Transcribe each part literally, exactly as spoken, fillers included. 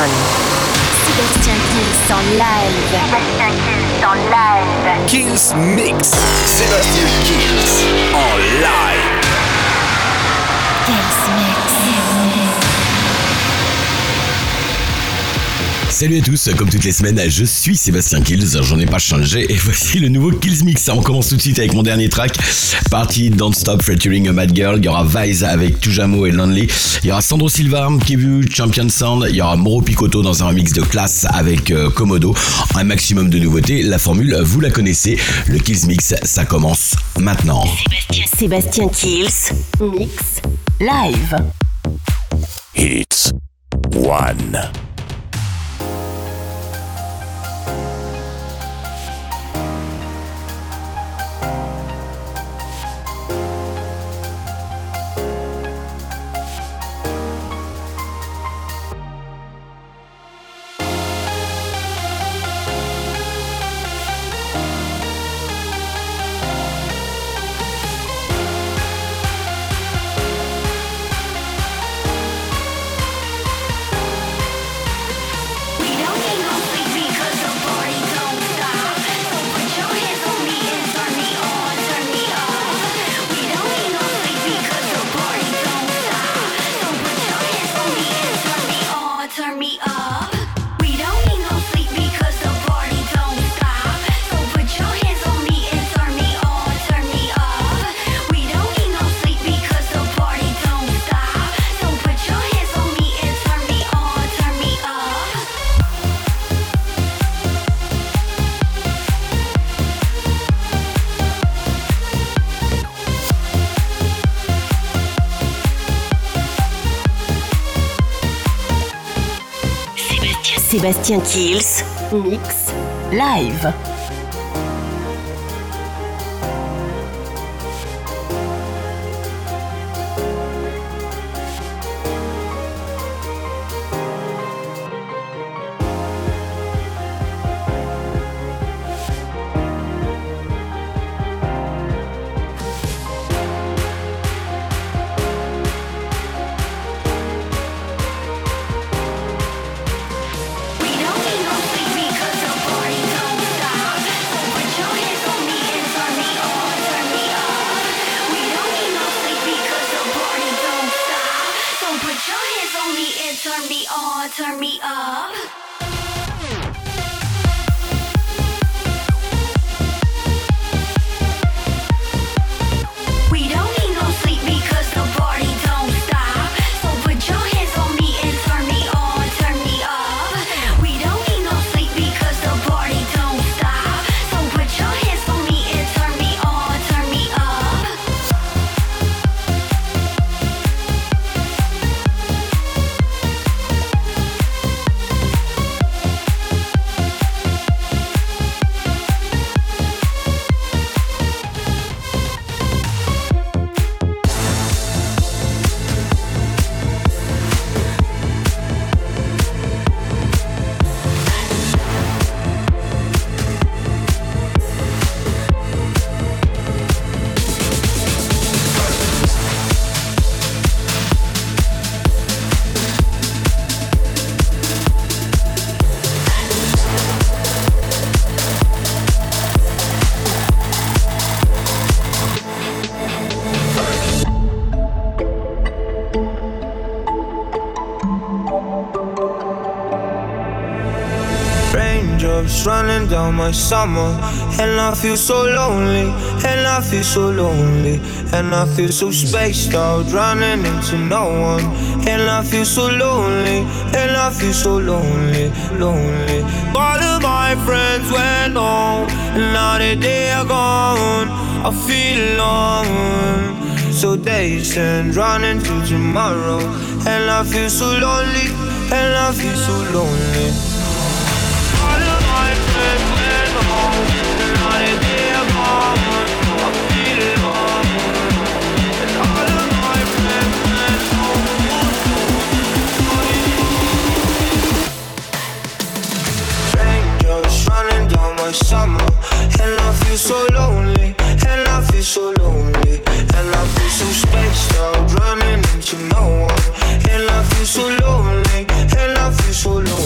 one. Sébastien Kills en live. Sébastien Kills en live. Kills Mix. Sébastien Kills en live. Kills Mix. Salut à tous, comme toutes les semaines, je suis Sébastien Kills, j'en ai pas changé, et voici le nouveau Kills Mix. On commence tout de suite avec mon dernier track, Party Don't Stop featuring Mad Girl. Il y aura Vise avec Toujamo et Lonely. Il y aura Sandro Silva, Kevu, Champion Sound. Il y aura Mauro Picotto dans un remix de classe avec euh, Komodo. Un maximum de nouveautés, la formule, vous la connaissez. Le Kills Mix, ça commence maintenant. Sébastien, Sébastien Kills Mix Live. It's one. Sébastien Kills Mix Live. Running down my summer, and I feel so lonely, and I feel so lonely, and I feel so spaced out, running into no one, and I feel so lonely, and I feel so lonely, lonely. All of my friends went home, and now that they are gone, I feel alone. So days and running to tomorrow, and I feel so lonely, and I feel so lonely. Summer, and I feel so lonely, and I feel so lonely, and I feel so spaced out, running into no one, and I feel so lonely, and I feel so lonely.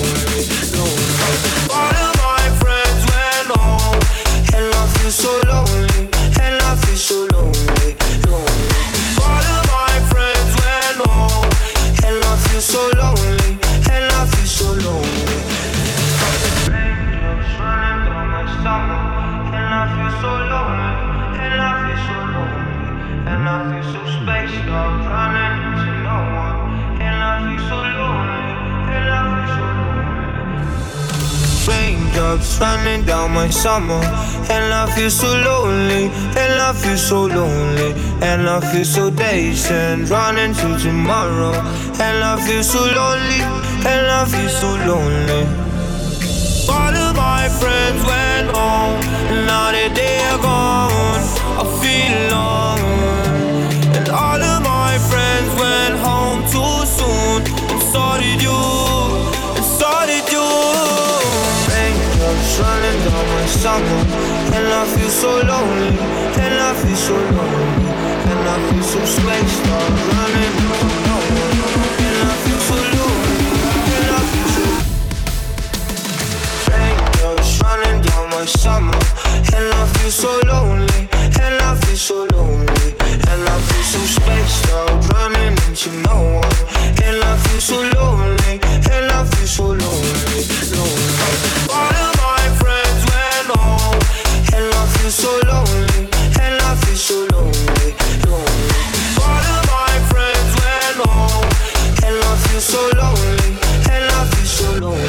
teardrops running down my summer. And I feel so lonely, and I feel so lonely. And I feel so dazed and running to tomorrow. And I feel so lonely, and I feel so lonely. All of my friends went home, and now that they are gone, I feel alone. And all of my friends went home too soon, and so did you. Running down my stomach, and I feel so lonely, and I feel so lonely, and I feel so spaced out. Running down, and I feel so lonely, and I feel so. Raindrops running down my stomach, and I feel so lonely, and I feel so lonely, and I feel so spaced out. Running into no one, and I feel so lonely, and I feel so lonely, lonely. I feel so lonely, and I feel so lonely, lonely. All of my friends went home, and I feel so lonely, and I feel so lonely,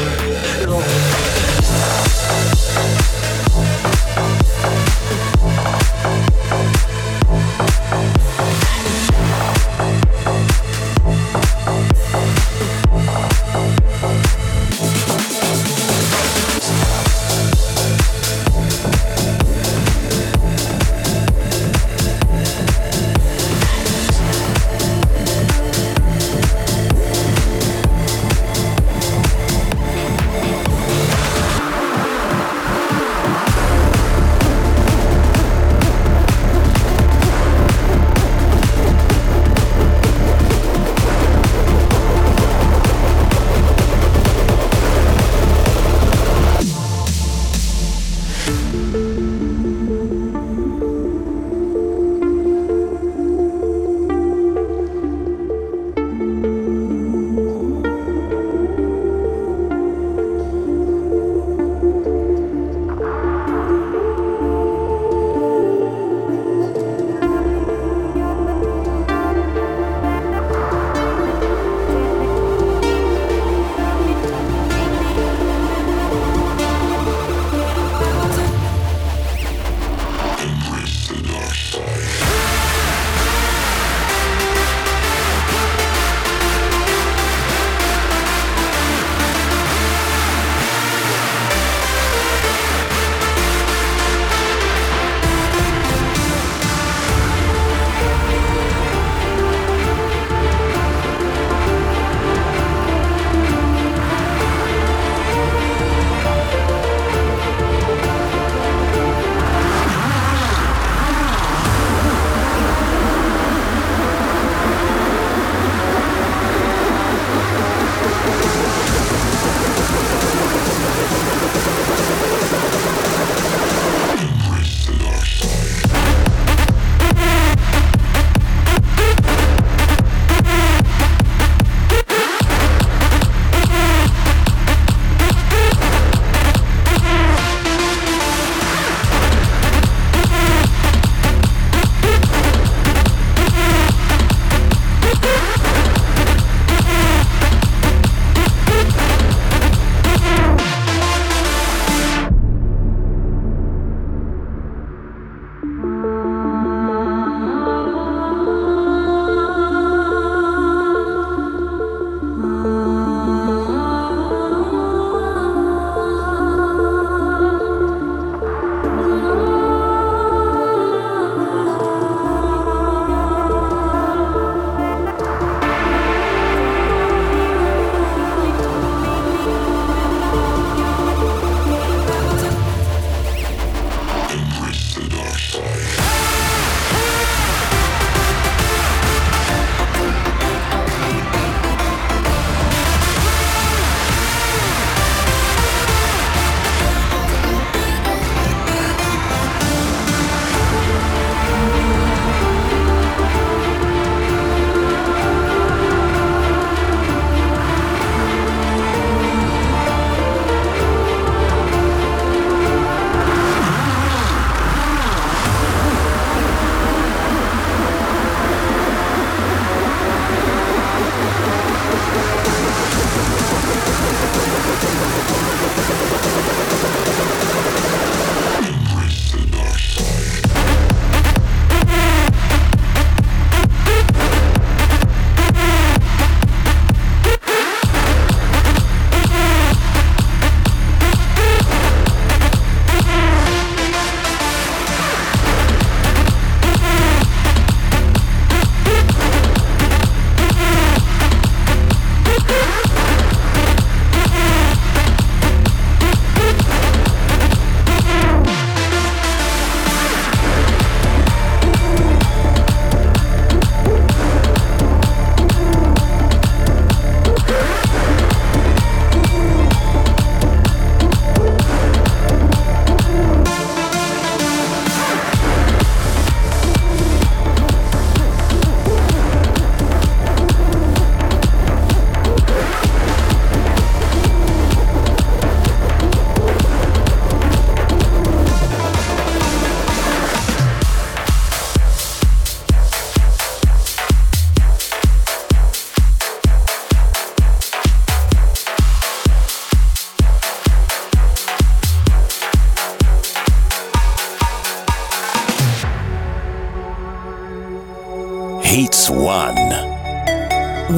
Hits One.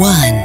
One.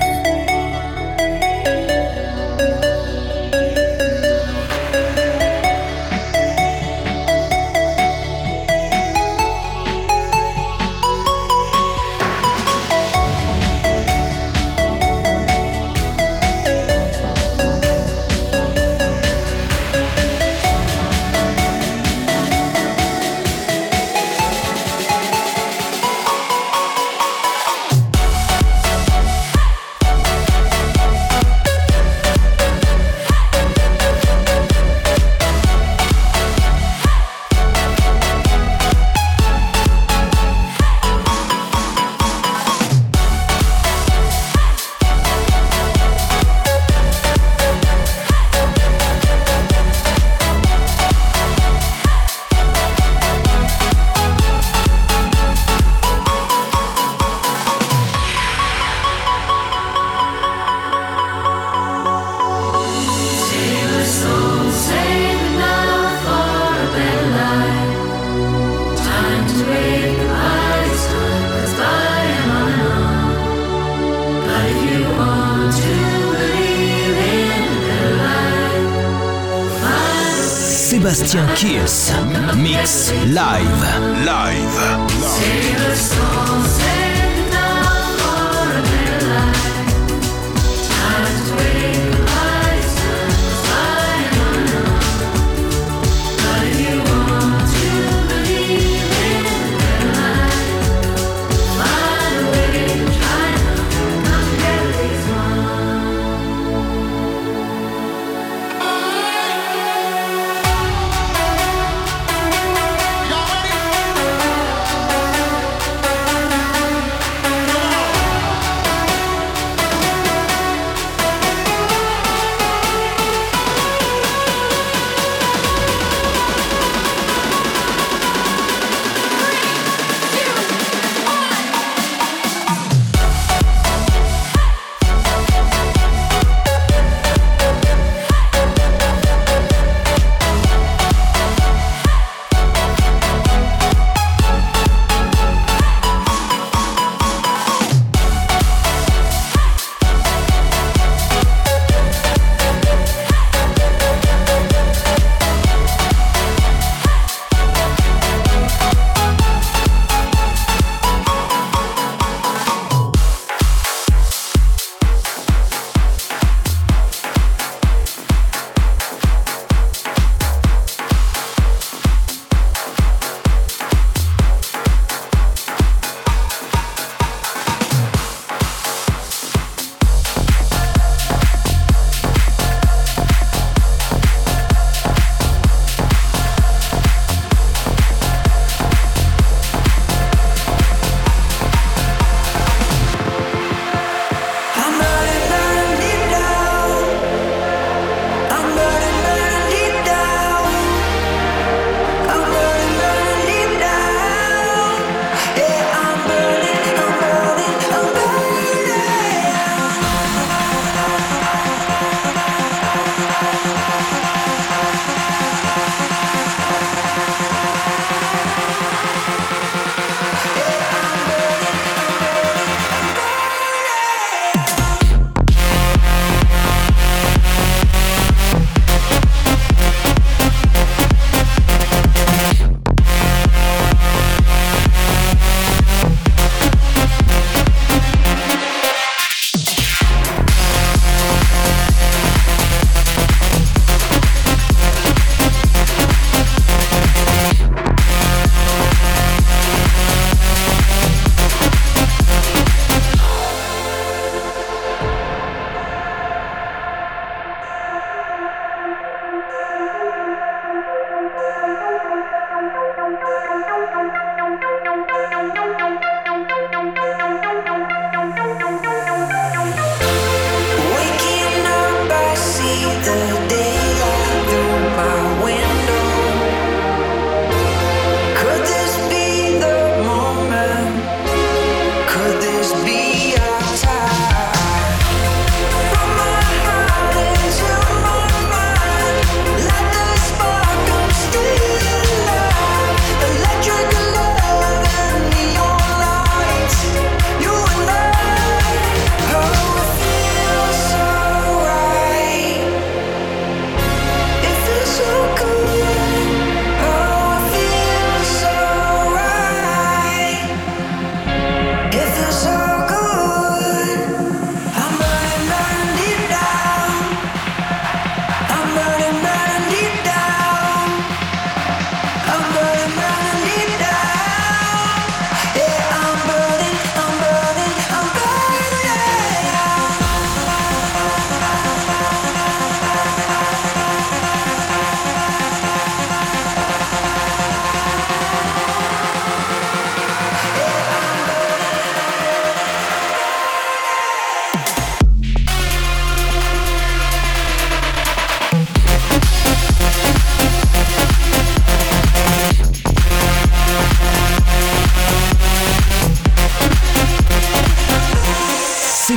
Sébastien Kills, mix live, live.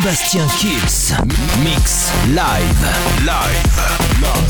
Sébastien Kills Mix Live Live Live.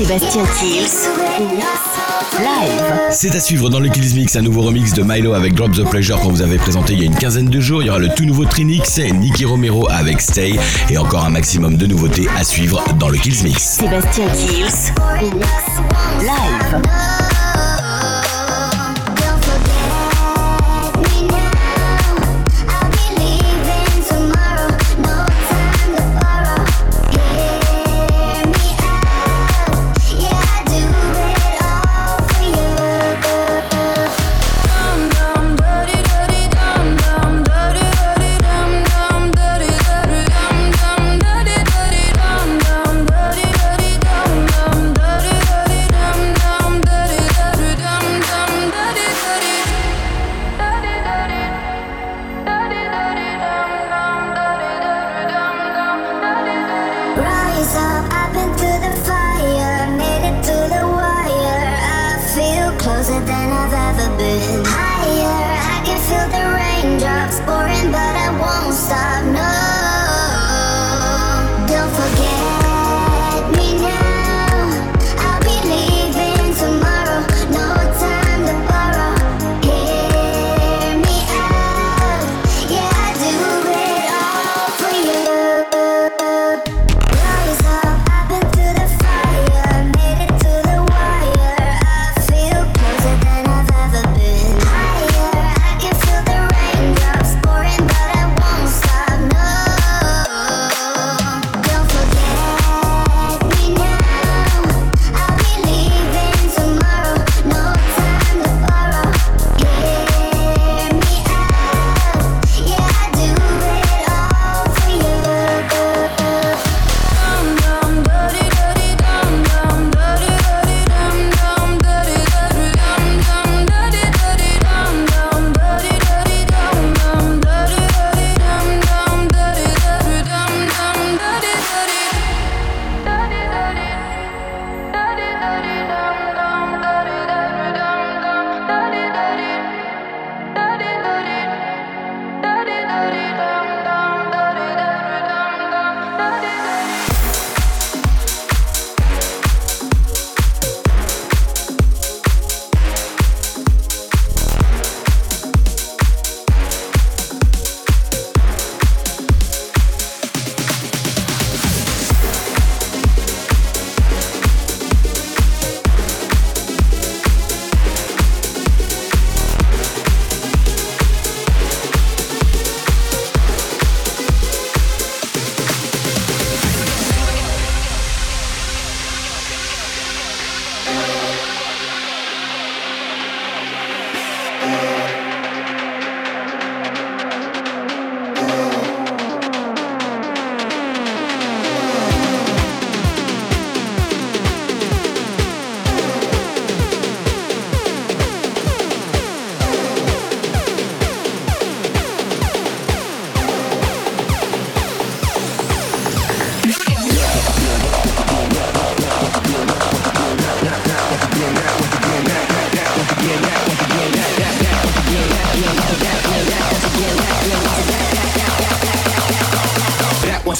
Sébastien Kills. Live. C'est à suivre dans le Kills Mix, un nouveau remix de Milo avec Drop the Pleasure qu'on vous avait présenté il y a une quinzaine de jours. Il y aura le tout nouveau Trinix et Nicky Romero avec Stay, et encore un maximum de nouveautés à suivre dans le Kills Mix. Sébastien Kills Mix Live.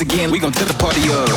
Again, we gon' tip the party up.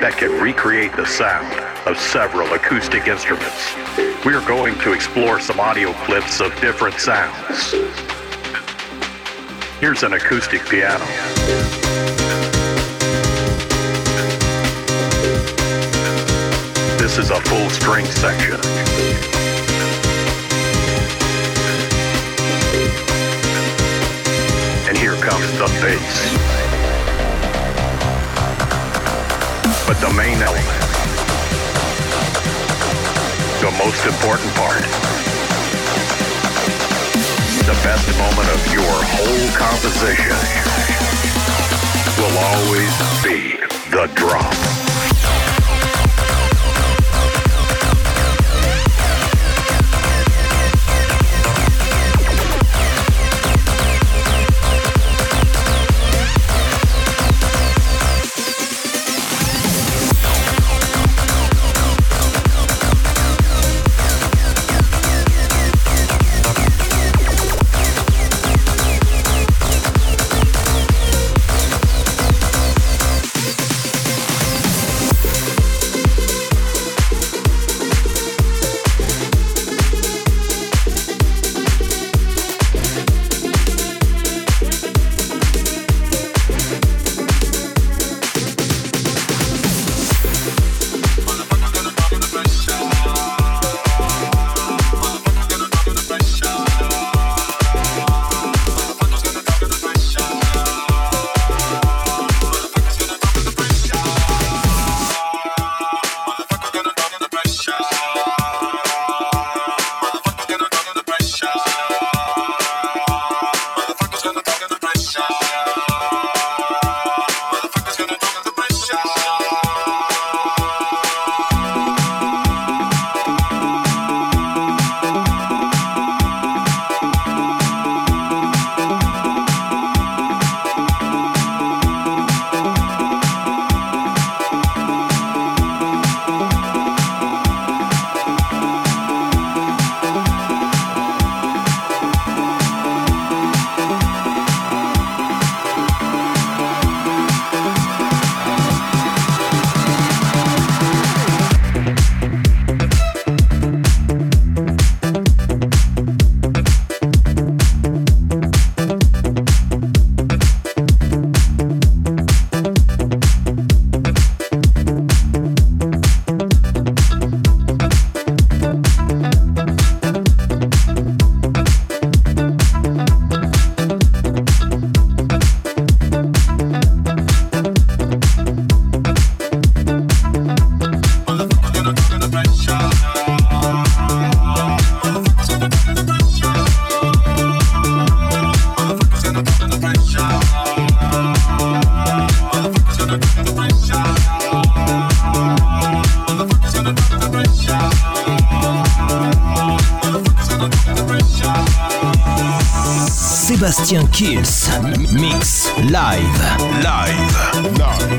That can recreate the sound of several acoustic instruments. We are going to explore some audio clips of different sounds. Here's an acoustic piano. This is a full string section. And here comes the bass. But the main element, the most important part. the best moment of your whole composition will always be the drop. Sébastien Kills, mix live, live, live.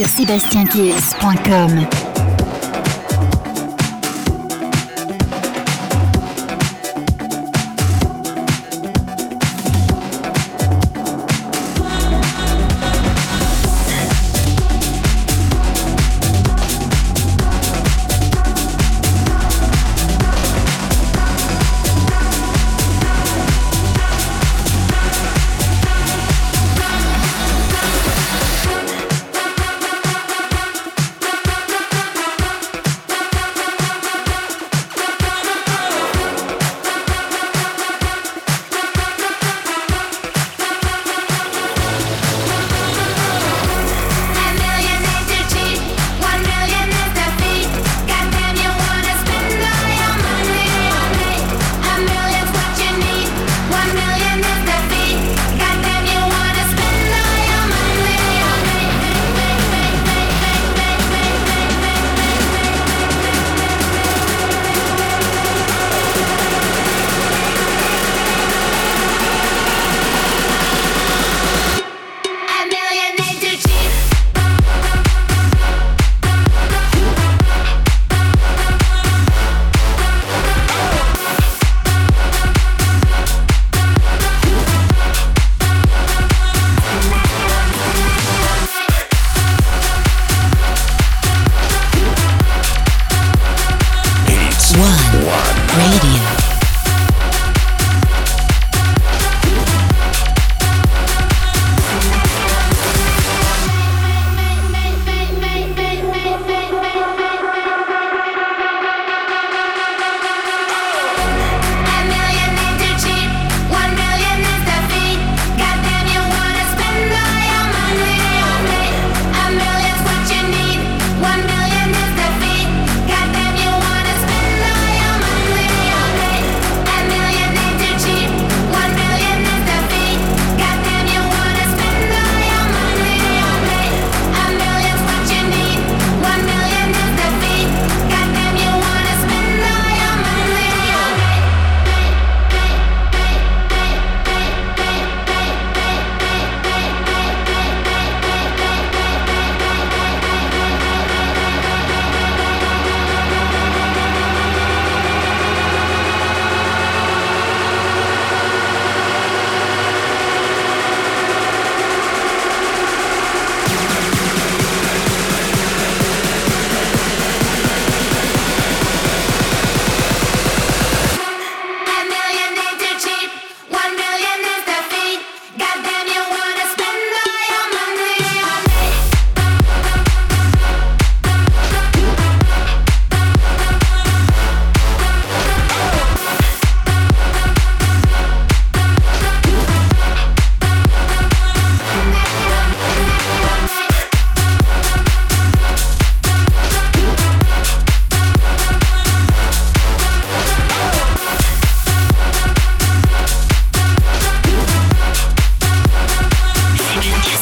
sur sébastien kills point com.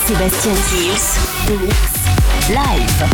Sébastien Kills, Trinix, live.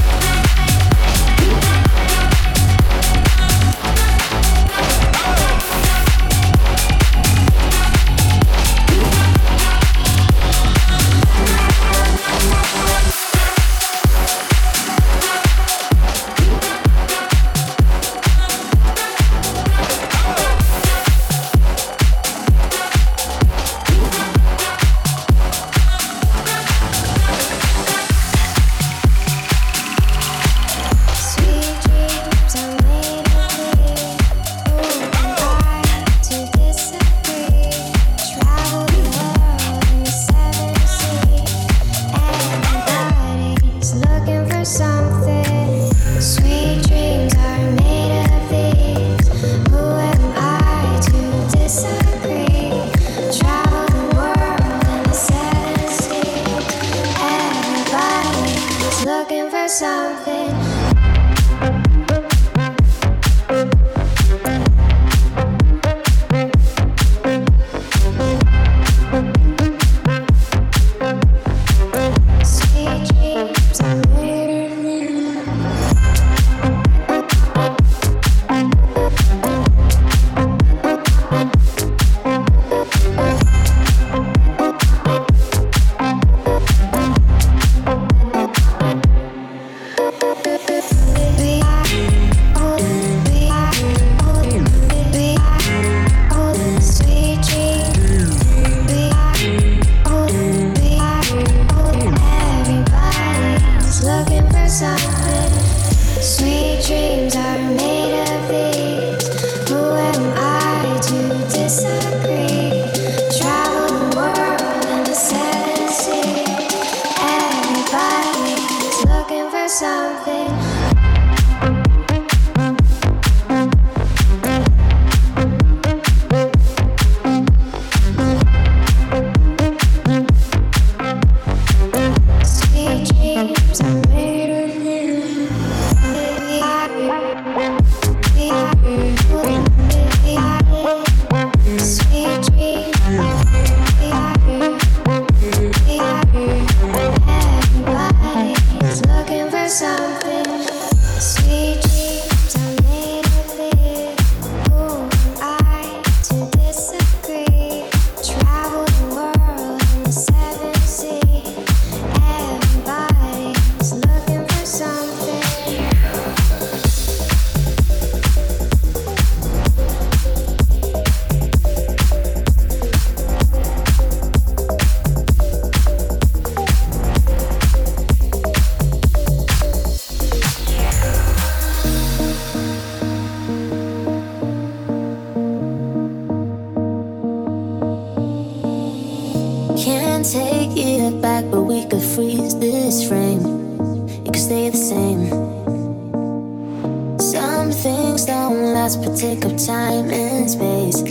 songs that won't last but take up time and space.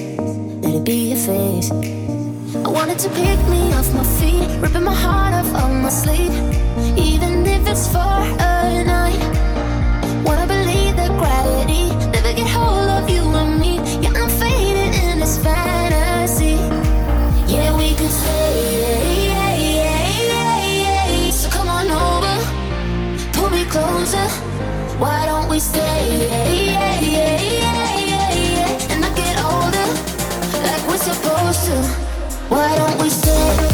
Let it be your face. I wanted to pick me off my feet, ripping my heart off of my sleeve, even if it's for a night. Wanna believe that gravity never get hold of you and me. Yeah, I'm fading in this fantasy. Yeah, we could fade. So come on over, pull me closer. Why don't we stay? And I get older, like we're supposed to. Why don't we stay?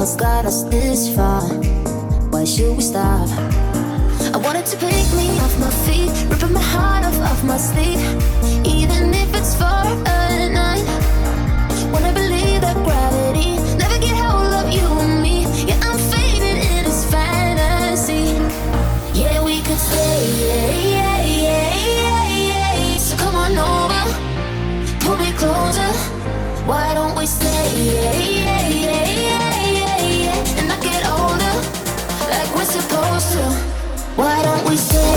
Has got us this far. Why should we stop? I wanted to pick me off my feet, ripping my heart off of my sleeve, even if it's for a night. Wanna believe that gravity never get hold of you and me. Yeah, I'm faded in this fantasy. Yeah, we could stay. So come on over, pull me closer. Why don't we stay? And I get older, like we're supposed to. Why don't we stay?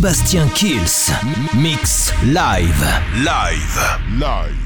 Sébastien Kills, mix live, live, live.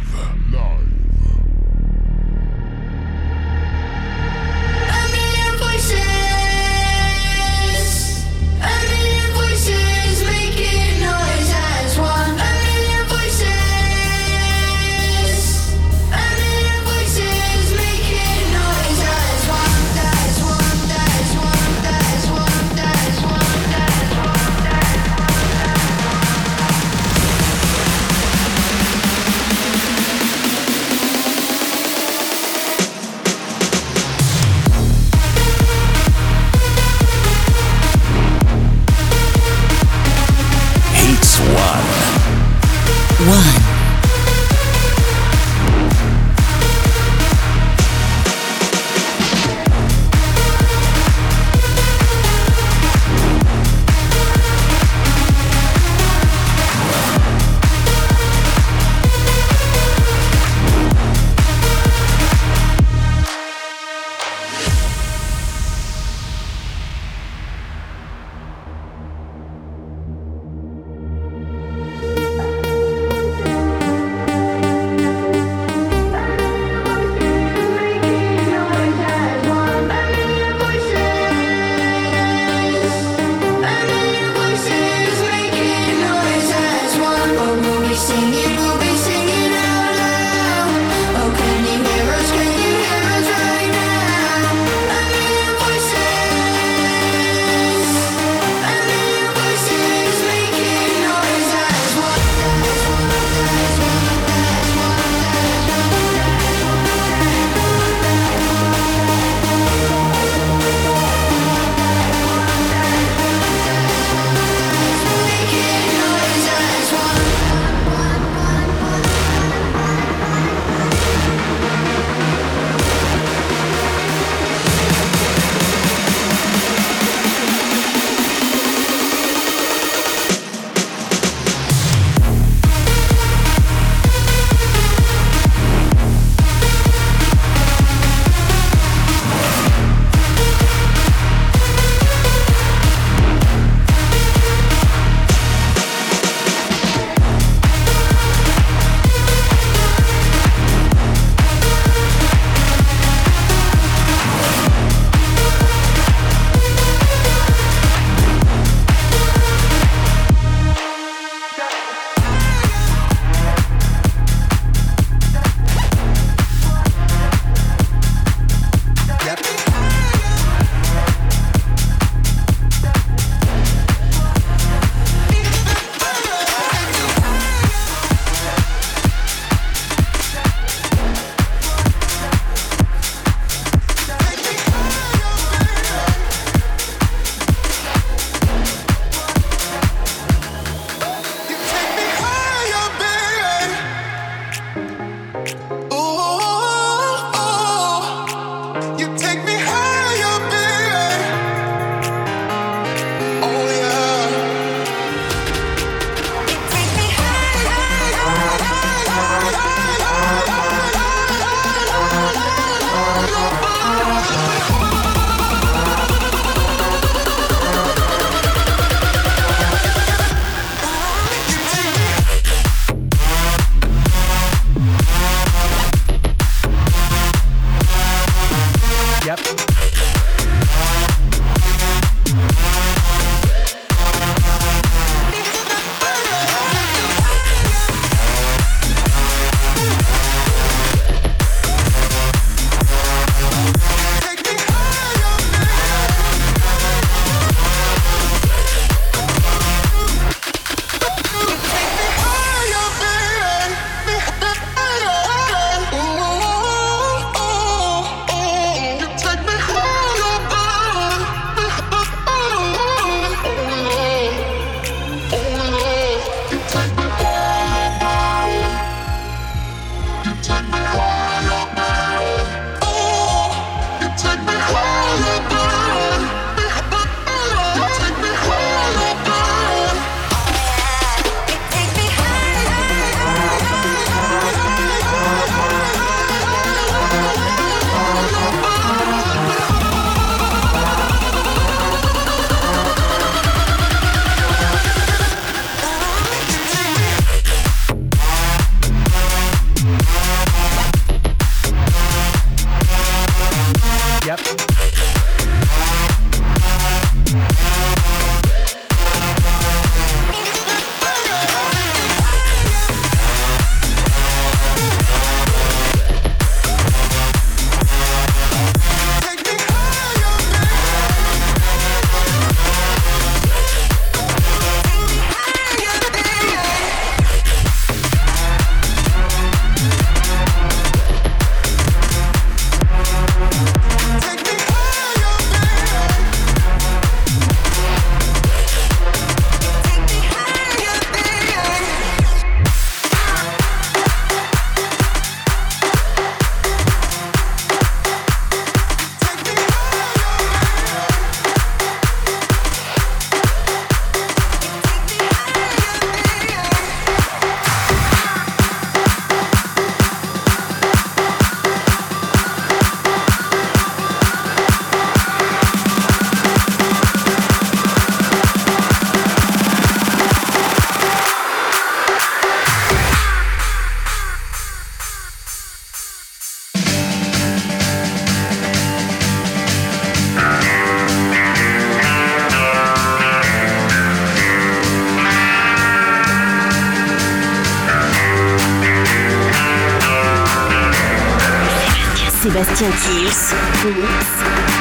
Sébastien Kills,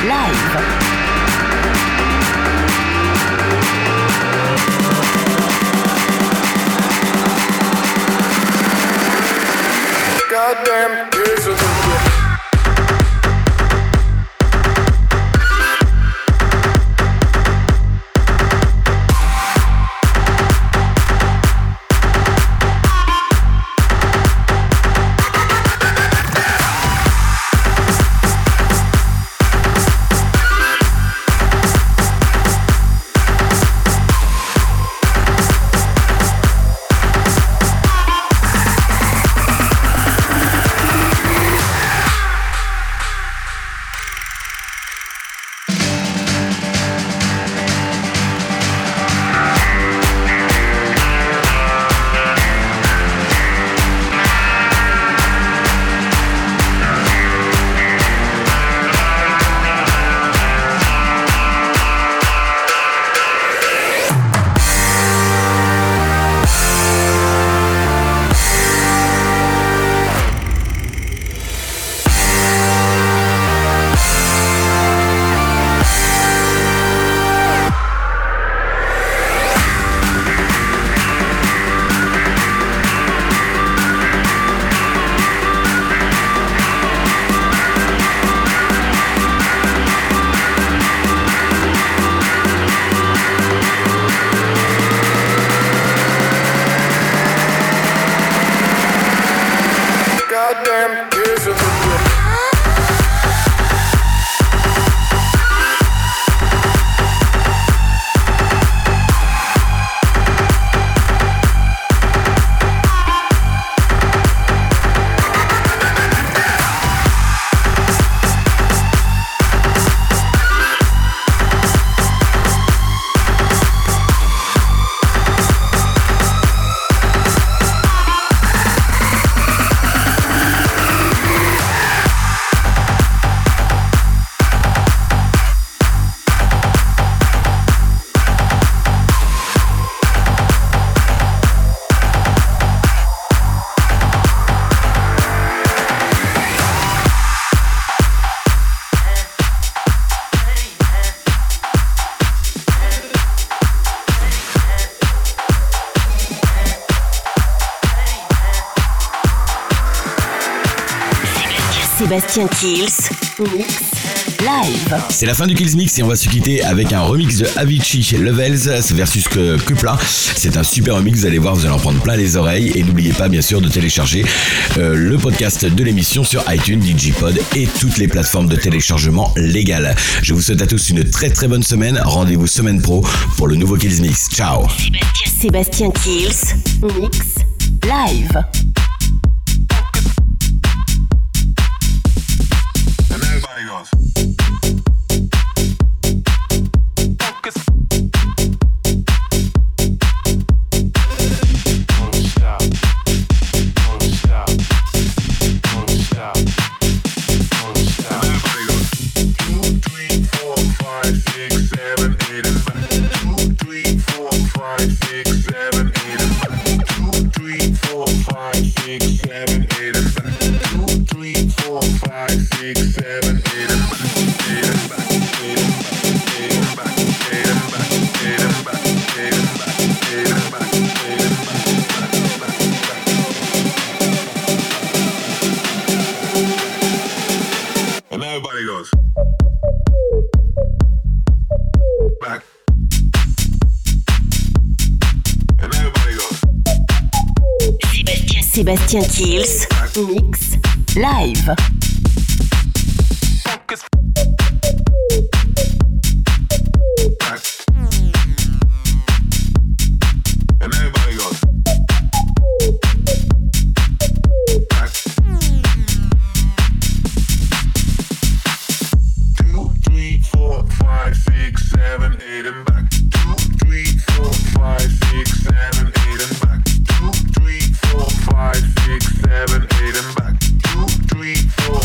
live. Goddamn years of the Sébastien Kills, mix live. C'est la fin du Kills Mix et on va se quitter avec un remix de Avicii, Levels versus Kupla. C'est un super remix, vous allez voir, vous allez en prendre plein les oreilles. Et n'oubliez pas bien sûr de télécharger euh, le podcast de l'émission sur iTunes, Digipod et toutes les plateformes de téléchargement légales. Je vous souhaite à tous une très très bonne semaine. Rendez-vous semaine pro pour le nouveau Kills Mix. Ciao. Sébastien Kills Mix Live. Sébastien Kills Mix Live. Back two, three, four.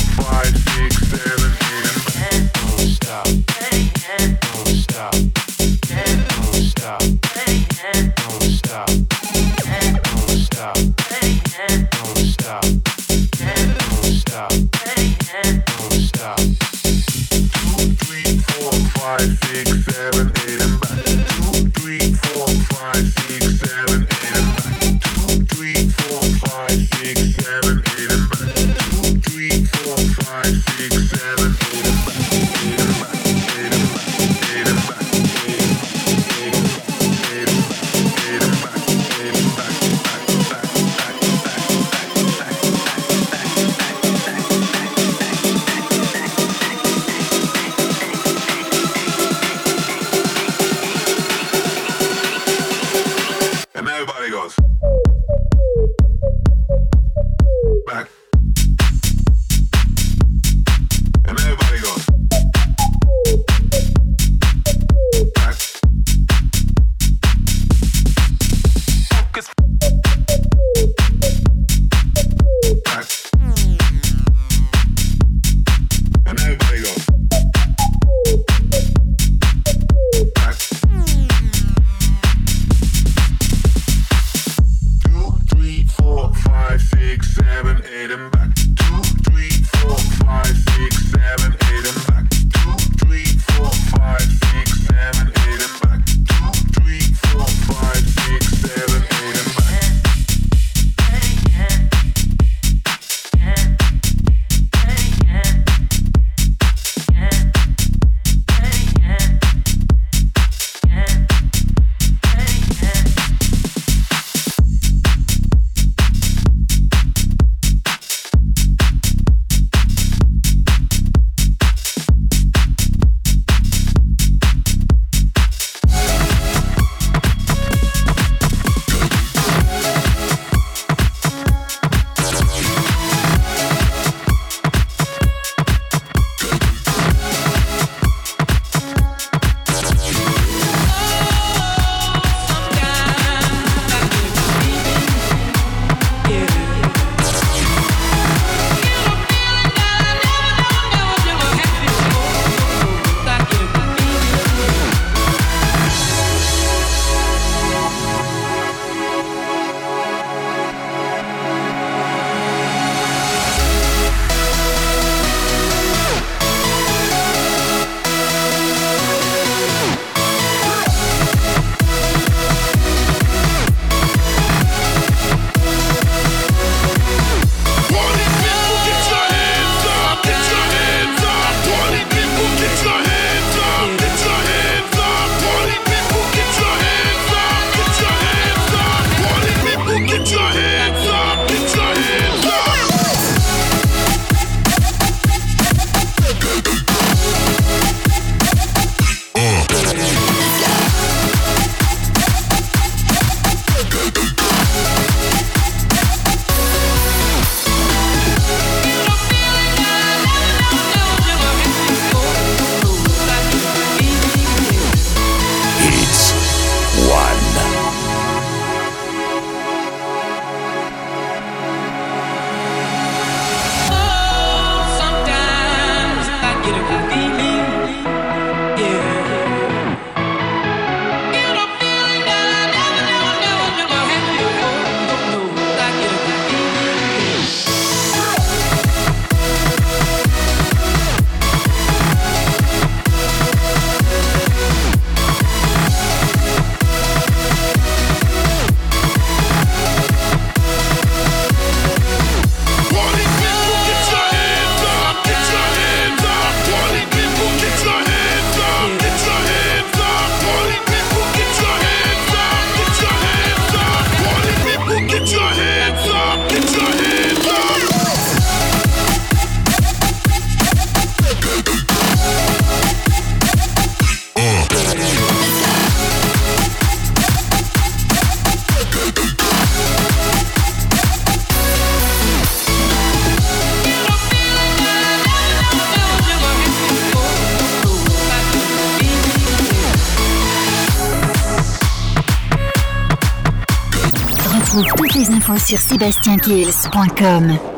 Sur Sébastien Kills point com.